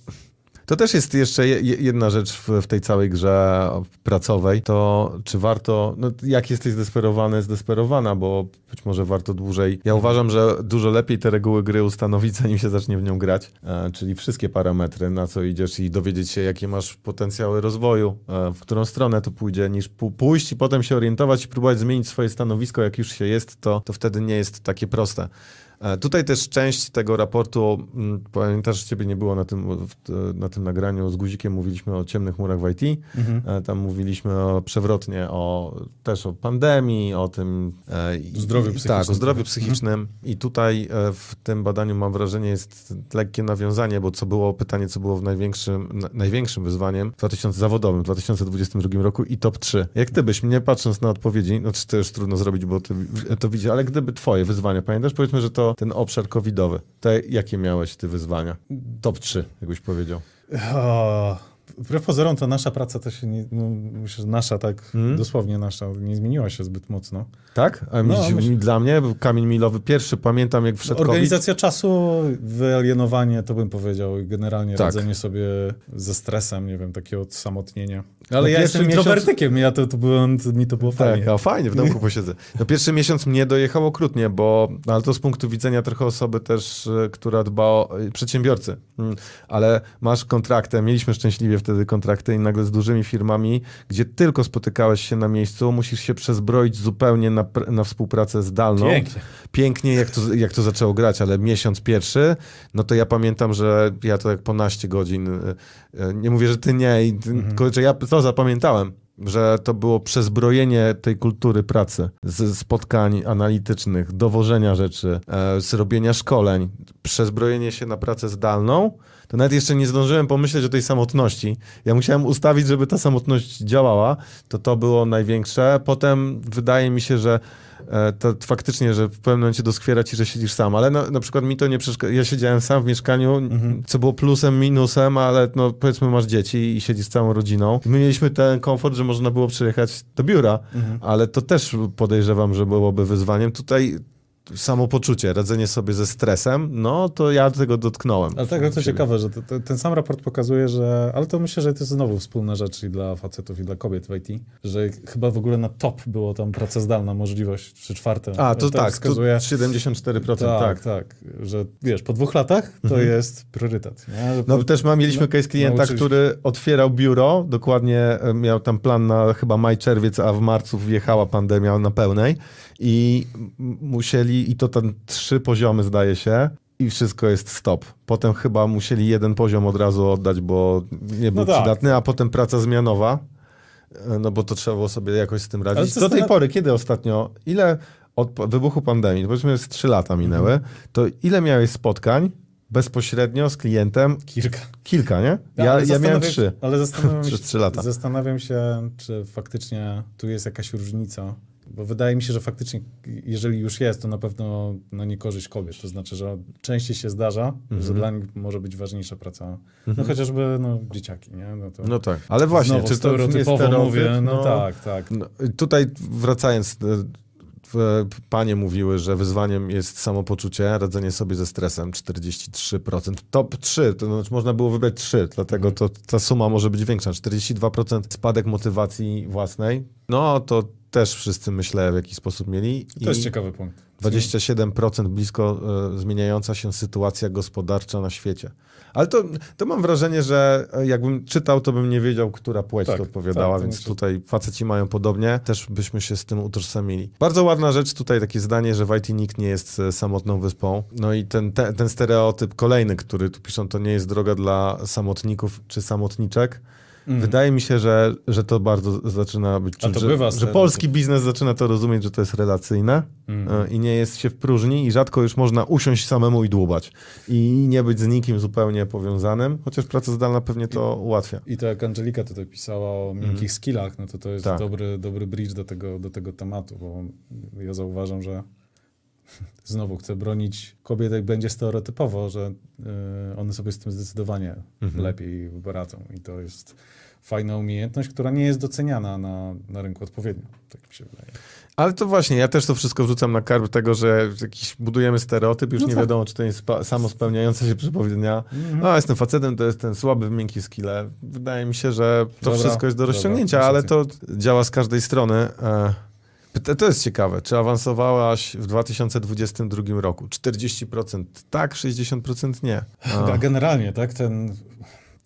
to też jest jeszcze jedna rzecz w, w tej całej grze pracowej. To czy warto, no jak jesteś zdesperowany, zdesperowana, bo być może warto dłużej. Ja uważam, że dużo lepiej te reguły gry ustanowić, zanim się zacznie w nią grać, e, czyli wszystkie parametry, na co idziesz i dowiedzieć się, jakie masz potencjały rozwoju, e, w którą stronę to pójdzie, niż pójść i potem się orientować i próbować zmienić swoje stanowisko, jak już się jest, to, to wtedy nie jest takie proste. Tutaj też część tego raportu, pamiętasz, ciebie nie było na tym, na tym nagraniu, z Guzikiem mówiliśmy o ciemnych murach w I T, mhm. tam mówiliśmy o, przewrotnie o, też o pandemii, o tym... Zdrowiu psychicznym. Tak, o zdrowiu psychicznym mhm. i tutaj w tym badaniu mam wrażenie jest lekkie nawiązanie, bo co było pytanie, co było w największym, na, największym wyzwaniem dwa tysiące zawodowym, w dwa tysiące dwudziestym drugim roku i top trzy. Jak ty byś, nie patrząc na odpowiedzi, no to już trudno zrobić, bo ty to widzisz, ale gdyby twoje wyzwania, pamiętasz, powiedzmy, że to ten obszar covidowy. Te, jakie miałeś ty wyzwania? Top trzy, jakbyś powiedział. O, wbrew pozorom to nasza praca to się nie, no, myślę, że nasza tak, hmm? dosłownie nasza, nie zmieniła się zbyt mocno. Tak? A no, mi, myślę... Dla mnie był kamień milowy pierwszy, pamiętam jak wszedł organizacja COVID. Czasu, wyalienowanie, to bym powiedział, generalnie tak. Radzenie sobie ze stresem, nie wiem, takie osamotnienie. Ale no ja jestem introwertykiem, miesiąc... ja to, to byłem, to, mi to było fajnie. Tak, a fajnie, w domku posiedzę. No pierwszy miesiąc mnie dojechał okrutnie, bo, ale to z punktu widzenia trochę osoby też, która dba o przedsiębiorcy, ale masz kontraktę, mieliśmy szczęśliwie wtedy kontrakty i nagle z dużymi firmami, gdzie tylko spotykałeś się na miejscu, musisz się przezbroić zupełnie na, na współpracę zdalną. Pięknie. Pięknie, jak to, jak to zaczęło grać, ale miesiąc pierwszy, no to ja pamiętam, że ja to jak ponaście godzin, nie mówię, że ty nie, i, mhm. kurczę, ja to zapamiętałem, że to było przezbrojenie tej kultury pracy, z spotkań analitycznych, dowożenia rzeczy, e, z robienia szkoleń, przezbrojenie się na pracę zdalną, to nawet jeszcze nie zdążyłem pomyśleć o tej samotności. Ja musiałem ustawić, żeby ta samotność działała, to to było największe. Potem wydaje mi się, że to faktycznie, że w pewnym momencie doskwiera ci, że siedzisz sam, ale na, na przykład mi to nie przeszkadza. Ja siedziałem sam w mieszkaniu, mhm. co było plusem, minusem, ale no powiedzmy masz dzieci i siedzisz z całą rodziną. My mieliśmy ten komfort, że można było przyjechać do biura, mhm. ale to też podejrzewam, że byłoby wyzwaniem. Tutaj samopoczucie, radzenie sobie ze stresem, no to ja tego dotknąłem. Ale tak, co ciekawe, że te, te, ten sam raport pokazuje, że, ale to myślę, że to jest znowu wspólna rzecz i dla facetów, i dla kobiet w I T, że chyba w ogóle na top było tam praca zdalna, możliwość, trzy czwarte. A, to, to tak, wskazuje... to siedemdziesiąt cztery procent. Tak, tak, tak, że wiesz, po dwóch latach to mhm. jest priorytet. Nie? No po... też ma, mieliśmy case klienta, nauczyliśmy. który otwierał biuro, dokładnie miał tam plan na chyba maj, czerwiec, a w marcu wjechała pandemia na pełnej i musieli i to tam trzy poziomy zdaje się i wszystko jest stop. Potem chyba musieli jeden poziom od razu oddać, bo nie był no tak. przydatny, a potem praca zmianowa, no bo to trzeba było sobie jakoś z tym radzić. Do tej na... pory, kiedy ostatnio, ile od wybuchu pandemii, powiedzmy z trzy lata minęły, mhm. to ile miałeś spotkań bezpośrednio z klientem? Kilka. Kilka, nie? Ja, ja, ja miałem trzy. Ale zastanawiam, przez trzy lata. Zastanawiam się, czy faktycznie tu jest jakaś różnica. Bo wydaje mi się, że faktycznie, jeżeli już jest, to na pewno na niekorzyść kobiet. To znaczy, że częściej się zdarza, mm-hmm. że dla nich może być ważniejsza praca. Mm-hmm. No chociażby no, dzieciaki, nie? No, to no tak, ale właśnie, znowu, czy to nie stereotyp, mówię, no, no tak, tak. No, tutaj wracając, panie mówiły, że wyzwaniem jest samopoczucie, radzenie sobie ze stresem, czterdzieści trzy procent. top trzy, to znaczy można było wybrać trzy, dlatego to, ta suma może być większa. czterdzieści dwa procent spadek motywacji własnej, no to też wszyscy myślę w jakiś sposób mieli. To jest ciekawy punkt. dwadzieścia siedem procent blisko y, zmieniająca się sytuacja gospodarcza na świecie. Ale to, to mam wrażenie, że jakbym czytał, to bym nie wiedział, która płeć tak, to odpowiadała, tak, więc myślę. Tutaj faceci mają podobnie, też byśmy się z tym utożsamili. Bardzo ładna rzecz, tutaj takie zdanie, że w I T nikt nie jest samotną wyspą. No i ten, te, ten stereotyp kolejny, który tu piszą, to nie jest droga dla samotników czy samotniczek. Mm. Wydaje mi się, że, że to bardzo zaczyna być... Czymś, że, że polski biznes zaczyna to rozumieć, że to jest relacyjne mm. i nie jest się w próżni i rzadko już można usiąść samemu i dłubać. I nie być z nikim zupełnie powiązanym, chociaż praca zdalna pewnie to I, ułatwia. I to jak Angelika tutaj pisała o miękkich mm. skillach, no to to jest tak. dobry, dobry bridge do tego, do tego tematu, bo ja zauważam, że znowu chcę bronić kobiet, jak będzie stereotypowo, że y, one sobie z tym zdecydowanie mhm. lepiej radzą. I to jest fajna umiejętność, która nie jest doceniana na, na rynku odpowiednio, tak mi się wydaje. Ale to właśnie, ja też to wszystko wrzucam na karb tego, że jakiś budujemy stereotyp, już no nie tak. wiadomo, czy to jest samospełniająca się przepowiednia. Mhm. No, jestem facetem, to jest ten słaby w miękkim skille. Wydaje mi się, że to dobra, wszystko jest do rozciągnięcia, dobra, ale to działa z każdej strony. To jest ciekawe. Czy awansowałaś w dwa tysiące dwudziestym drugim roku? czterdzieści procent tak, sześćdziesiąt procent nie. A. Generalnie, tak? Ten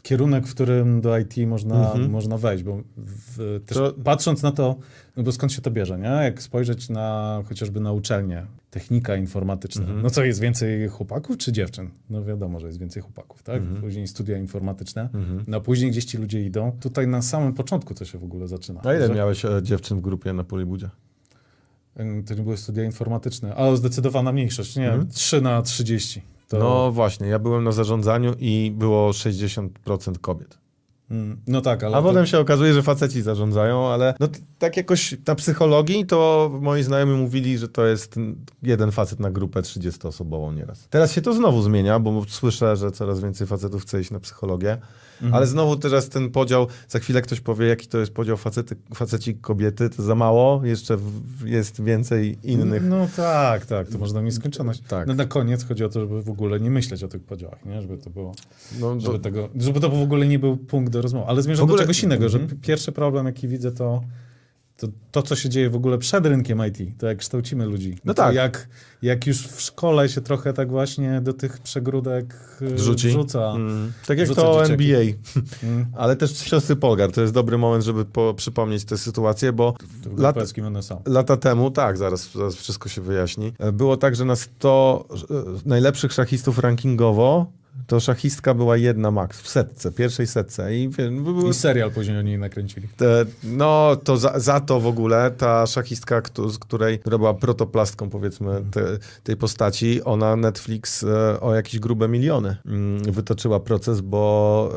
kierunek, w którym do I T można, mhm. można wejść, bo w, też to... patrząc na to, no bo skąd się to bierze, nie? Jak spojrzeć na chociażby na uczelnię, technika informatyczna, mhm. no co, jest więcej chłopaków czy dziewczyn? No wiadomo, że jest więcej chłopaków, tak? Mhm. Później studia informatyczne, mhm. no a później gdzieś ci ludzie idą. Tutaj na samym początku to się w ogóle zaczyna. A ile że... miałeś e, dziewczyn w grupie na Polibudzie? To nie były studia informatyczne, ale zdecydowana mniejszość, nie? Mhm. trzy na trzydzieści. To... No właśnie, ja byłem na zarządzaniu i było sześćdziesiąt procent kobiet. Mm, no tak, ale... A to... potem się okazuje, że faceci zarządzają, ale no tak jakoś na psychologii to moi znajomi mówili, że to jest jeden facet na grupę trzydziestoosobową nieraz. Teraz się to znowu zmienia, bo słyszę, że coraz więcej facetów chce iść na psychologię, mhm. ale znowu teraz ten podział, za chwilę ktoś powie, jaki to jest podział facety, faceci, kobiety, to za mało, jeszcze w, jest więcej innych. No tak, tak, to można mieć skończoność. Tak. No na koniec chodzi o to, żeby w ogóle nie myśleć o tych podziałach, nie? Żeby to było, no, żeby, do... tego, żeby to w ogóle nie był punkt do rozmowy, ale zmierzam ogóle... do czegoś innego, mm-hmm. że pierwszy problem, jaki widzę, to, to to, co się dzieje w ogóle przed rynkiem I T, to jak kształcimy ludzi. No tak. Jak, jak już w szkole się trochę tak właśnie do tych przegródek Wrzuci. wrzuca. Mm. Tak jak to N B A. Mm. Ale też siostry Polgar, to jest dobry moment, żeby po, przypomnieć tę sytuację, bo lat, lata temu, tak, zaraz, zaraz wszystko się wyjaśni, było tak, że na sto najlepszych szachistów rankingowo to szachistka była jedna max, w setce, pierwszej setce. I, I serial później o niej nakręcili. Te, no, to za, za to w ogóle ta szachistka, kto, z której, która była protoplastką, powiedzmy, te, tej postaci, ona Netflix e, o jakieś grube miliony mm, wytoczyła proces, bo...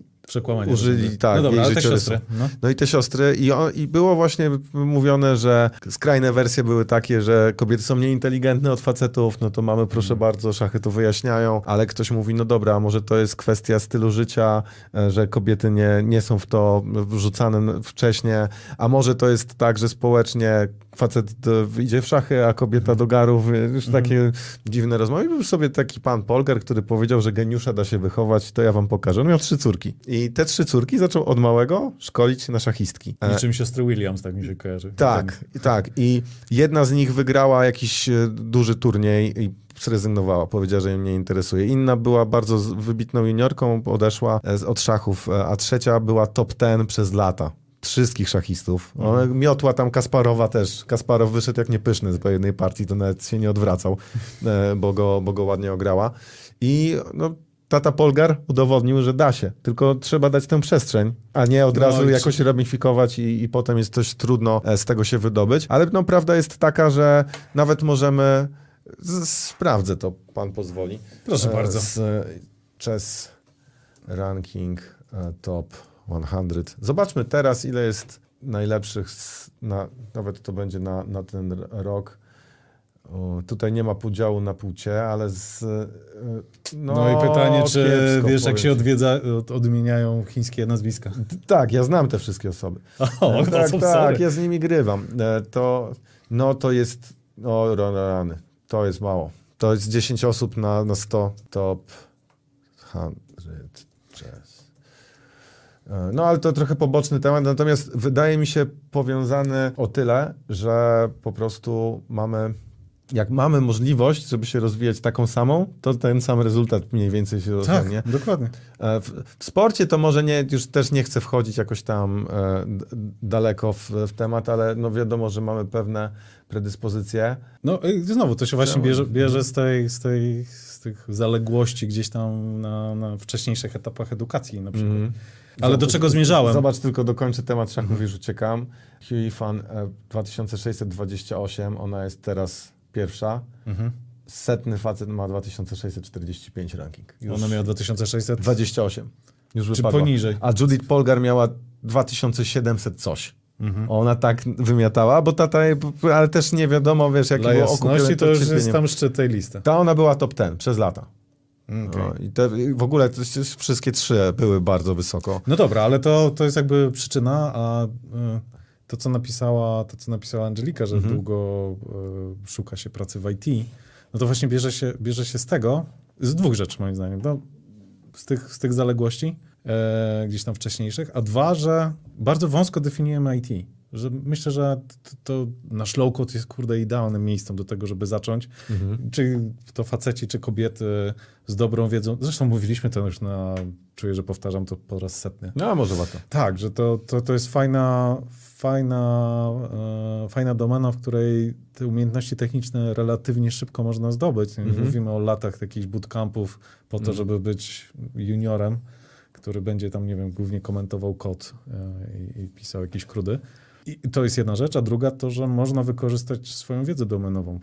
E, Przekłamanie. Użyli, tak, no dobra, ale te siostry. No. no i te siostry. I, o, I było właśnie mówione, że skrajne wersje były takie, że kobiety są mniej inteligentne od facetów, no to mamy, proszę mm. bardzo, szachy to wyjaśniają, ale ktoś mówi, no dobra, może to jest kwestia stylu życia, że kobiety nie, nie są w to wrzucane wcześniej, a może to jest tak, że społecznie facet do, idzie w szachy, a kobieta do garów. Już takie mm. dziwne rozmowy. Był sobie taki pan Polgar, który powiedział, że geniusza da się wychować, to ja wam pokażę. On miał trzy córki. I te trzy córki zaczął od małego szkolić na szachistki. Niczym siostry Williams, tak mi się kojarzy. Tak, ten... tak. I jedna z nich wygrała jakiś duży turniej i zrezygnowała, powiedziała, że jej nie interesuje. Inna była bardzo wybitną juniorką, odeszła od szachów, a trzecia była top ten przez lata. Wszystkich szachistów. Mhm. Miotła tam Kasparowa też. Kasparow wyszedł jak niepyszny po jednej partii, to nawet się nie odwracał, bo go, bo go ładnie ograła. I no, tata Polgar udowodnił, że da się. Tylko trzeba dać tę przestrzeń, a nie od no razu i... jakoś ramifikować i, i potem jest dość trudno z tego się wydobyć. Ale no, prawda jest taka, że nawet możemy... Z, sprawdzę to, pan pozwoli. Proszę e, bardzo. Z, chess ranking top sto. Zobaczmy teraz, ile jest najlepszych, na, nawet to będzie na, na ten rok. O, tutaj nie ma podziału na płcie, ale z... No, no i pytanie, czy kiepsko, wiesz, jak się odwiedza, od, odmieniają chińskie nazwiska. Tak, ja znam te wszystkie osoby. O, o, tak, tak, ja z nimi grywam. To, no to jest... O, rany, to jest mało. To jest dziesięć osób na, na sto. Top sto. No, ale to trochę poboczny temat, natomiast wydaje mi się powiązany o tyle, że po prostu mamy, jak mamy możliwość, żeby się rozwijać taką samą, to ten sam rezultat mniej więcej się osiągnie. Tak, dokładnie. W, w sporcie to może nie, już też nie chcę wchodzić jakoś tam e, daleko w, w temat, ale no wiadomo, że mamy pewne predyspozycje. No i znowu, to się właśnie bierze, bierze z tej... Z tej z tych zaległości gdzieś tam na, na wcześniejszych etapach edukacji na przykład. Mm. Ale zobacz, do czego zmierzałem? Zobacz, tylko dokończę temat szachów mm. i już uciekam. Huey Fan dwa tysiące sześćset dwadzieścia osiem, ona jest teraz pierwsza. Mm-hmm. Setny facet ma dwa tysiące sześćset czterdzieści pięć ranking. Już ona miała dwa tysiące sześćset dwadzieścia osiem. Już wypadła. Czy poniżej. A Judith Polgar miała dwa tysiące siedemset coś. Mhm. Ona tak wymiatała, bo tata, ale też nie wiadomo, wiesz, jakie było okupione. To już jest tam szczyt tej listy. Ta ona była top ten przez lata. Okay. No, i te, w ogóle to, wszystkie trzy były bardzo wysoko. No dobra, ale to, to jest jakby przyczyna, a y, to, co napisała, to, co napisała Angelika, że mhm. długo y, szuka się pracy w I T, no to właśnie bierze się, bierze się z tego, z dwóch rzeczy moim zdaniem, no, z, tych, z tych zaległości. E, gdzieś tam wcześniejszych, a dwa, że bardzo wąsko definiujemy I T. Że myślę, że to, to nasz low-code jest, kurde, idealnym miejscem do tego, żeby zacząć. Mhm. Czy to faceci, czy kobiety z dobrą wiedzą. Zresztą mówiliśmy to już na... Czuję, że powtarzam to po raz setny. No, a może warto. Tak, że to, to, to jest fajna, fajna, e, fajna domena, w której te umiejętności techniczne relatywnie szybko można zdobyć. Mm-hmm. Mówimy o latach jakichś bootcampów po to, mm-hmm. żeby być juniorem, który będzie tam, nie wiem, głównie komentował kod i, i pisał jakieś krudy. I to jest jedna rzecz, a druga to, że można wykorzystać swoją wiedzę domenową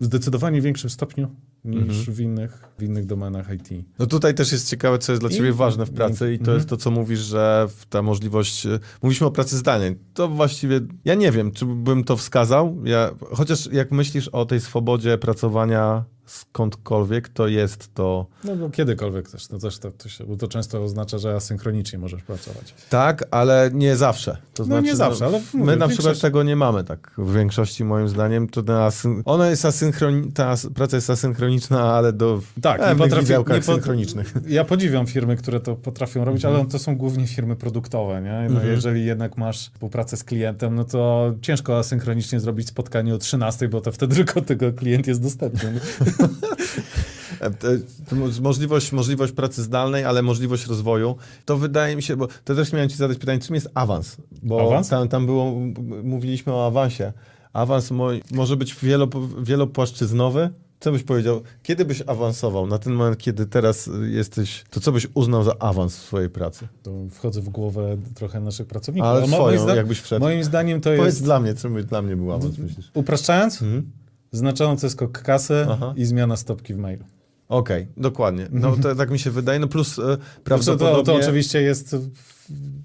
w zdecydowanie większym stopniu niż mm-hmm. w, innych, w innych domenach I T. No tutaj też jest ciekawe, co jest dla ciebie I, ważne w pracy i to mm-hmm. jest to, co mówisz, że ta możliwość... Mówiliśmy o pracy zdalnej. To właściwie... Ja nie wiem, czy bym to wskazał. Ja, chociaż jak myślisz o tej swobodzie pracowania skądkolwiek, to jest to... No bo kiedykolwiek też, to też to, to się, bo to często oznacza, że asynchronicznie możesz pracować. Tak, ale nie zawsze. To znaczy, no nie zawsze, ale... Mówię, my na większość... przykład tego nie mamy tak. W większości moim zdaniem to na asyn... Ona jest asynchroni... ta praca jest asynchroniczna, ale do... Tak, e, nie potrafi... nie synchronicznych. Ja podziwiam firmy, które to potrafią robić, mhm. ale to są głównie firmy produktowe, nie? No mhm. jeżeli jednak masz współpracę z klientem, no to ciężko asynchronicznie zrobić spotkanie o trzynastej, bo to wtedy tylko tego klient jest dostępny. możliwość, możliwość pracy zdalnej, ale możliwość rozwoju, to wydaje mi się, bo to też miałem ci zadać pytanie, czym jest awans? Bo awans? Tam, tam było, mówiliśmy o awansie. Awans moj, może być wielop, wielopłaszczyznowy. Co byś powiedział, kiedy byś awansował na ten moment, kiedy teraz jesteś, to co byś uznał za awans w swojej pracy? To wchodzę w głowę trochę naszych pracowników. Ale twoją, zda- jakbyś wszedł. Moim zdaniem to jest... Powiedz dla mnie, co by dla mnie był awans, myślisz? Upraszczając? Mhm. Znaczący skok kasy Aha. i zmiana stopki w mailu. Okej, okay, dokładnie. No to tak mi się wydaje. No plus e, prawdopodobnie... To, to, to oczywiście jest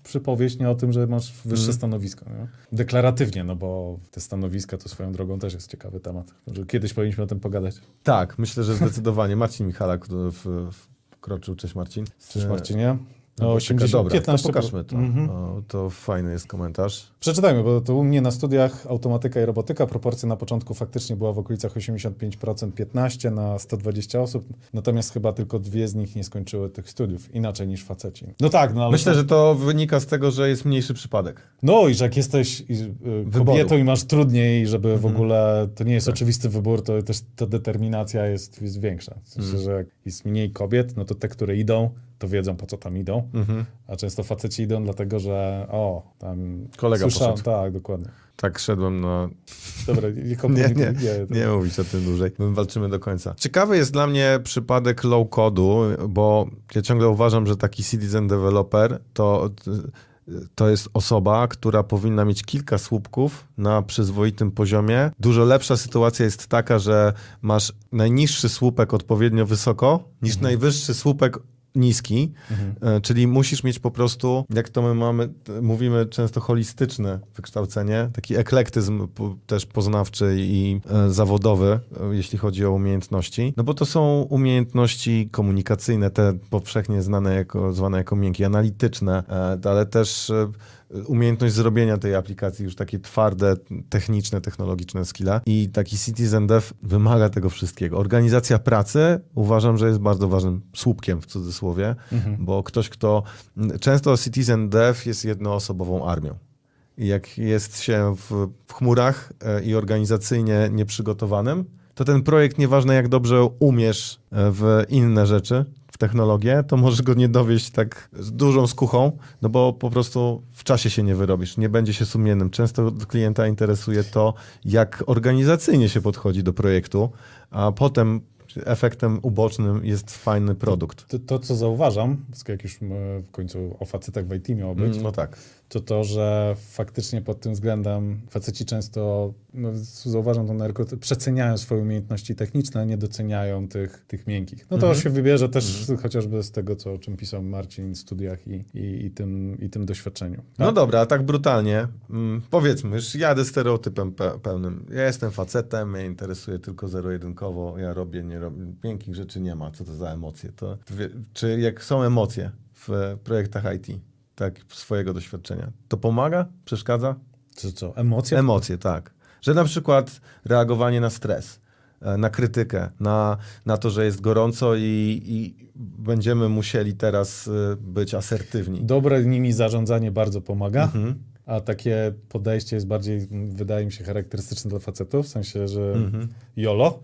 przypowieść nie o tym, że masz wyższe mm. stanowisko. Nie? Deklaratywnie, no bo te stanowiska to swoją drogą też jest ciekawy temat. Kiedyś powinniśmy o tym pogadać. Tak, myślę, że zdecydowanie. Marcin Michalak w, w, wkroczył. Cześć Marcin. Cześć Marcinie. No, osiemdziesiąt, dobra, piętnaście, to pokażmy to. Mm-hmm. O, to fajny jest komentarz. Przeczytajmy, bo to u mnie na studiach automatyka i robotyka proporcja na początku faktycznie była w okolicach osiemdziesiąt pięć procent, piętnaście na sto dwadzieścia osób, natomiast chyba tylko dwie z nich nie skończyły tych studiów, inaczej niż faceci. No tak, no ale... Myślę, to... że to wynika z tego, że jest mniejszy przypadek. No i że jak jesteś i, y, kobietą i masz trudniej, żeby w mm. ogóle, to nie jest tak. oczywisty wybór, to też ta determinacja jest, jest większa. W sensie, mm. że jak jest mniej kobiet, no to te, które idą, to wiedzą, po co tam idą, mm-hmm. a często faceci idą dlatego, że o, tam kolega słyszałem, poszedł. Tak, dokładnie. Tak szedłem na... Dobra, nikomu nie, nie, nie, nie mówić o tym dłużej. My walczymy do końca. Ciekawy jest dla mnie przypadek low-codu, bo ja ciągle uważam, że taki citizen developer to... To jest osoba, która powinna mieć kilka słupków na przyzwoitym poziomie. Dużo lepsza sytuacja jest taka, że masz najniższy słupek odpowiednio wysoko niż mhm. najwyższy słupek niski, mhm. czyli musisz mieć po prostu, jak to my mamy, mówimy często holistyczne wykształcenie, taki eklektyzm też poznawczy i zawodowy, jeśli chodzi o umiejętności, no bo to są umiejętności komunikacyjne, te powszechnie znane jako, zwane jako miękkie, analityczne, ale też umiejętność zrobienia tej aplikacji, już takie twarde, techniczne, technologiczne skille i taki citizen dev wymaga tego wszystkiego. Organizacja pracy uważam, że jest bardzo ważnym słupkiem w cudzysłowie, mhm. bo ktoś, kto... Często citizen dev jest jednoosobową armią. Jak jest się w, w chmurach i organizacyjnie nieprzygotowanym, to ten projekt, nieważne jak dobrze umiesz w inne rzeczy, w technologię, to możesz go nie dowieść tak z dużą skuchą, no bo po prostu w czasie się nie wyrobisz, nie będzie się sumiennym. Często klienta interesuje to, jak organizacyjnie się podchodzi do projektu, a potem efektem ubocznym jest fajny produkt. To, to, to co zauważam, jak już w końcu o facetach w I T miało być, no tak. to to, że faktycznie pod tym względem faceci często, no, zauważam to na rekruty, przeceniają swoje umiejętności techniczne, nie doceniają tych, tych miękkich. No to mhm. się wybierze też mhm. chociażby z tego, co, o czym pisał Marcin w studiach i, i, i, tym, i tym doświadczeniu. Tak? No dobra, a tak brutalnie, mm, powiedzmy, już jadę stereotypem pe- pełnym. Ja jestem facetem, mnie interesuje tylko zero-jedynkowo, ja robię, nie robię. Miękkich rzeczy nie ma, co to za emocje. To, czy jak są emocje w projektach I T? Tak, swojego doświadczenia. To pomaga? Przeszkadza? Co, co? Emocje? Emocje, tak. Że na przykład reagowanie na stres, na krytykę, na, na to, że jest gorąco i, i będziemy musieli teraz być asertywni. Dobre nimi zarządzanie bardzo pomaga. Mhm. A takie podejście jest bardziej, wydaje mi się, charakterystyczne dla facetów, w sensie, że mhm. jolo.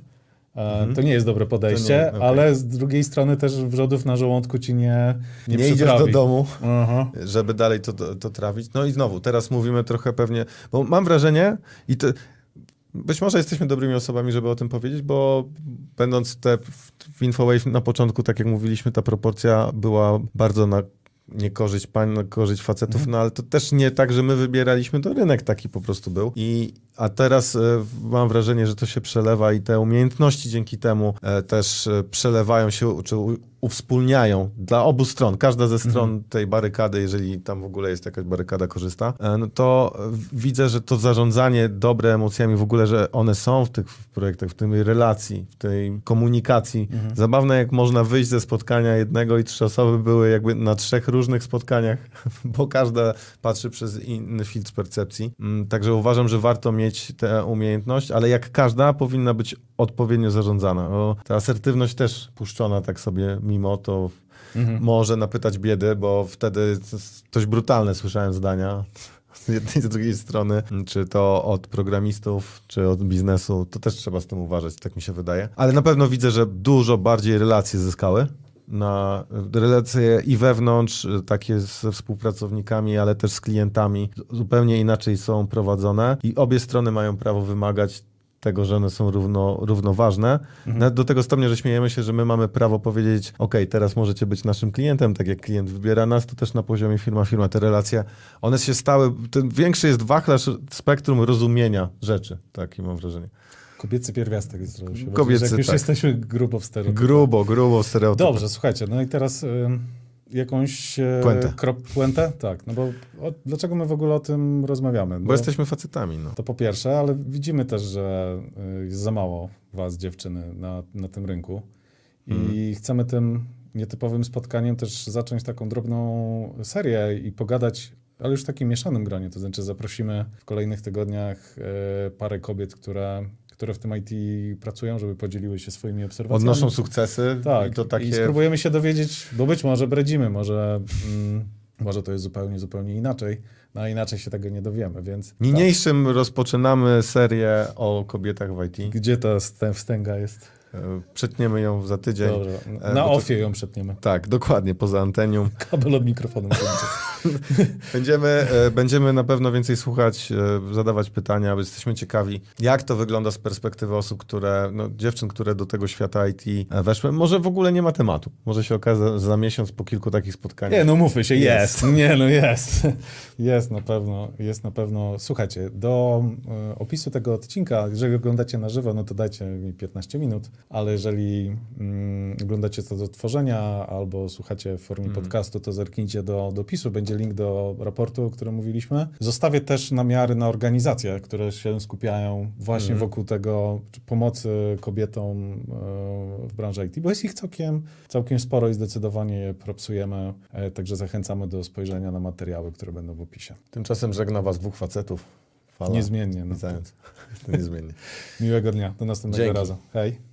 Mm-hmm. To nie jest dobre podejście, nie, okay. ale z drugiej strony też wrzodów na żołądku ci nie Nie, nie idziesz do domu, uh-huh. żeby dalej to, to trawić. No i znowu, teraz mówimy trochę pewnie, bo mam wrażenie i to, być może jesteśmy dobrymi osobami, żeby o tym powiedzieć, bo będąc te, w Infowave na początku, tak jak mówiliśmy, ta proporcja była bardzo na nie korzyść pań, na korzyść facetów, mm. no ale to też nie tak, że my wybieraliśmy, to rynek taki po prostu był. I A teraz y, mam wrażenie, że to się przelewa i te umiejętności dzięki temu y, też y, przelewają się, czy u, uwspólniają dla obu stron. Każda ze stron mm-hmm. tej barykady, jeżeli tam w ogóle jest jakaś barykada, korzysta, y, no to y, widzę, że to zarządzanie dobre emocjami w ogóle, że one są w tych projektach, w tej relacji, w tej komunikacji. Mm-hmm. Zabawne, jak można wyjść ze spotkania jednego i trzy osoby były jakby na trzech różnych spotkaniach, bo każda patrzy przez inny filtr percepcji. Mm, także uważam, że warto mieć tę umiejętność, ale jak każda powinna być odpowiednio zarządzana. Bo ta asertywność też puszczona tak sobie mimo to mhm. może napytać biedy, bo wtedy dość brutalne słyszałem zdania z jednej, z drugiej strony, czy to od programistów, czy od biznesu, to też trzeba z tym uważać, tak mi się wydaje. Ale na pewno widzę, że dużo bardziej relacje zyskały. Na relacje i wewnątrz, takie ze współpracownikami, ale też z klientami. Zupełnie inaczej są prowadzone i obie strony mają prawo wymagać tego, że one są równo, równoważne. Mhm. Do tego stopnia, że śmiejemy się, że my mamy prawo powiedzieć, ok, teraz możecie być naszym klientem, tak jak klient wybiera nas, to też na poziomie firma-firma te relacje, one się stały, ten większy jest wachlarz spektrum rozumienia rzeczy, takie mam wrażenie. Kobiecy pierwiastek jest trochę się Kobiecy, jak już tak. jesteśmy grubo w stereotypach. Grubo, grubo w stereotypach. Dobrze, słuchajcie, no i teraz y, jakąś... Y, puentę. Krop, puentę? Tak, no bo o, dlaczego my w ogóle o tym rozmawiamy? Bo, bo jesteśmy facetami, no. To po pierwsze, ale widzimy też, że y, jest za mało was, dziewczyny, na, na tym rynku i mm. chcemy tym... nietypowym spotkaniem też zacząć taką drobną serię i pogadać, ale już w takim mieszanym gronie. To znaczy zaprosimy w kolejnych tygodniach y, parę kobiet, które... które w tym I T pracują, żeby podzieliły się swoimi obserwacjami. Odnoszą sukcesy. Tak, i, to takie... i spróbujemy się dowiedzieć, bo być może bredzimy, może, mm, może to jest zupełnie, zupełnie inaczej, no a inaczej się tego nie dowiemy, więc... Niniejszym tak. Rozpoczynamy serię o kobietach w I T. Gdzie ta wstęga jest? Przetniemy ją za tydzień. Dobrze. Na ofie to... ją przetniemy. Tak, dokładnie, poza antenią. Kabel od mikrofonu. będziemy, będziemy na pewno więcej słuchać, zadawać pytania, bo jesteśmy ciekawi, jak to wygląda z perspektywy osób, które, no, dziewczyn, które do tego świata I T weszły. Może w ogóle nie ma tematu. Może się okaże za miesiąc po kilku takich spotkaniach. Nie, no mówmy się, jest. jest. Nie, no jest. Jest na pewno, jest na pewno. Słuchajcie, do opisu tego odcinka, jeżeli oglądacie na żywo, no to dajcie mi piętnaście minut. Ale jeżeli mm, oglądacie to do tworzenia albo słuchacie w formie mm. podcastu, to zerknijcie do dopisu, będzie link do raportu, o którym mówiliśmy. Zostawię też namiary na organizacje, które się skupiają właśnie mm. wokół tego pomocy kobietom y, w branży I T, bo jest ich całkiem, całkiem sporo i zdecydowanie je propsujemy, y, także zachęcamy do spojrzenia na materiały, które będą w opisie. Tymczasem żegna was dwóch facetów. Fala. Niezmiennie. No. To, to niezmiennie. Miłego dnia, do następnego Dzięki. razu. Hej.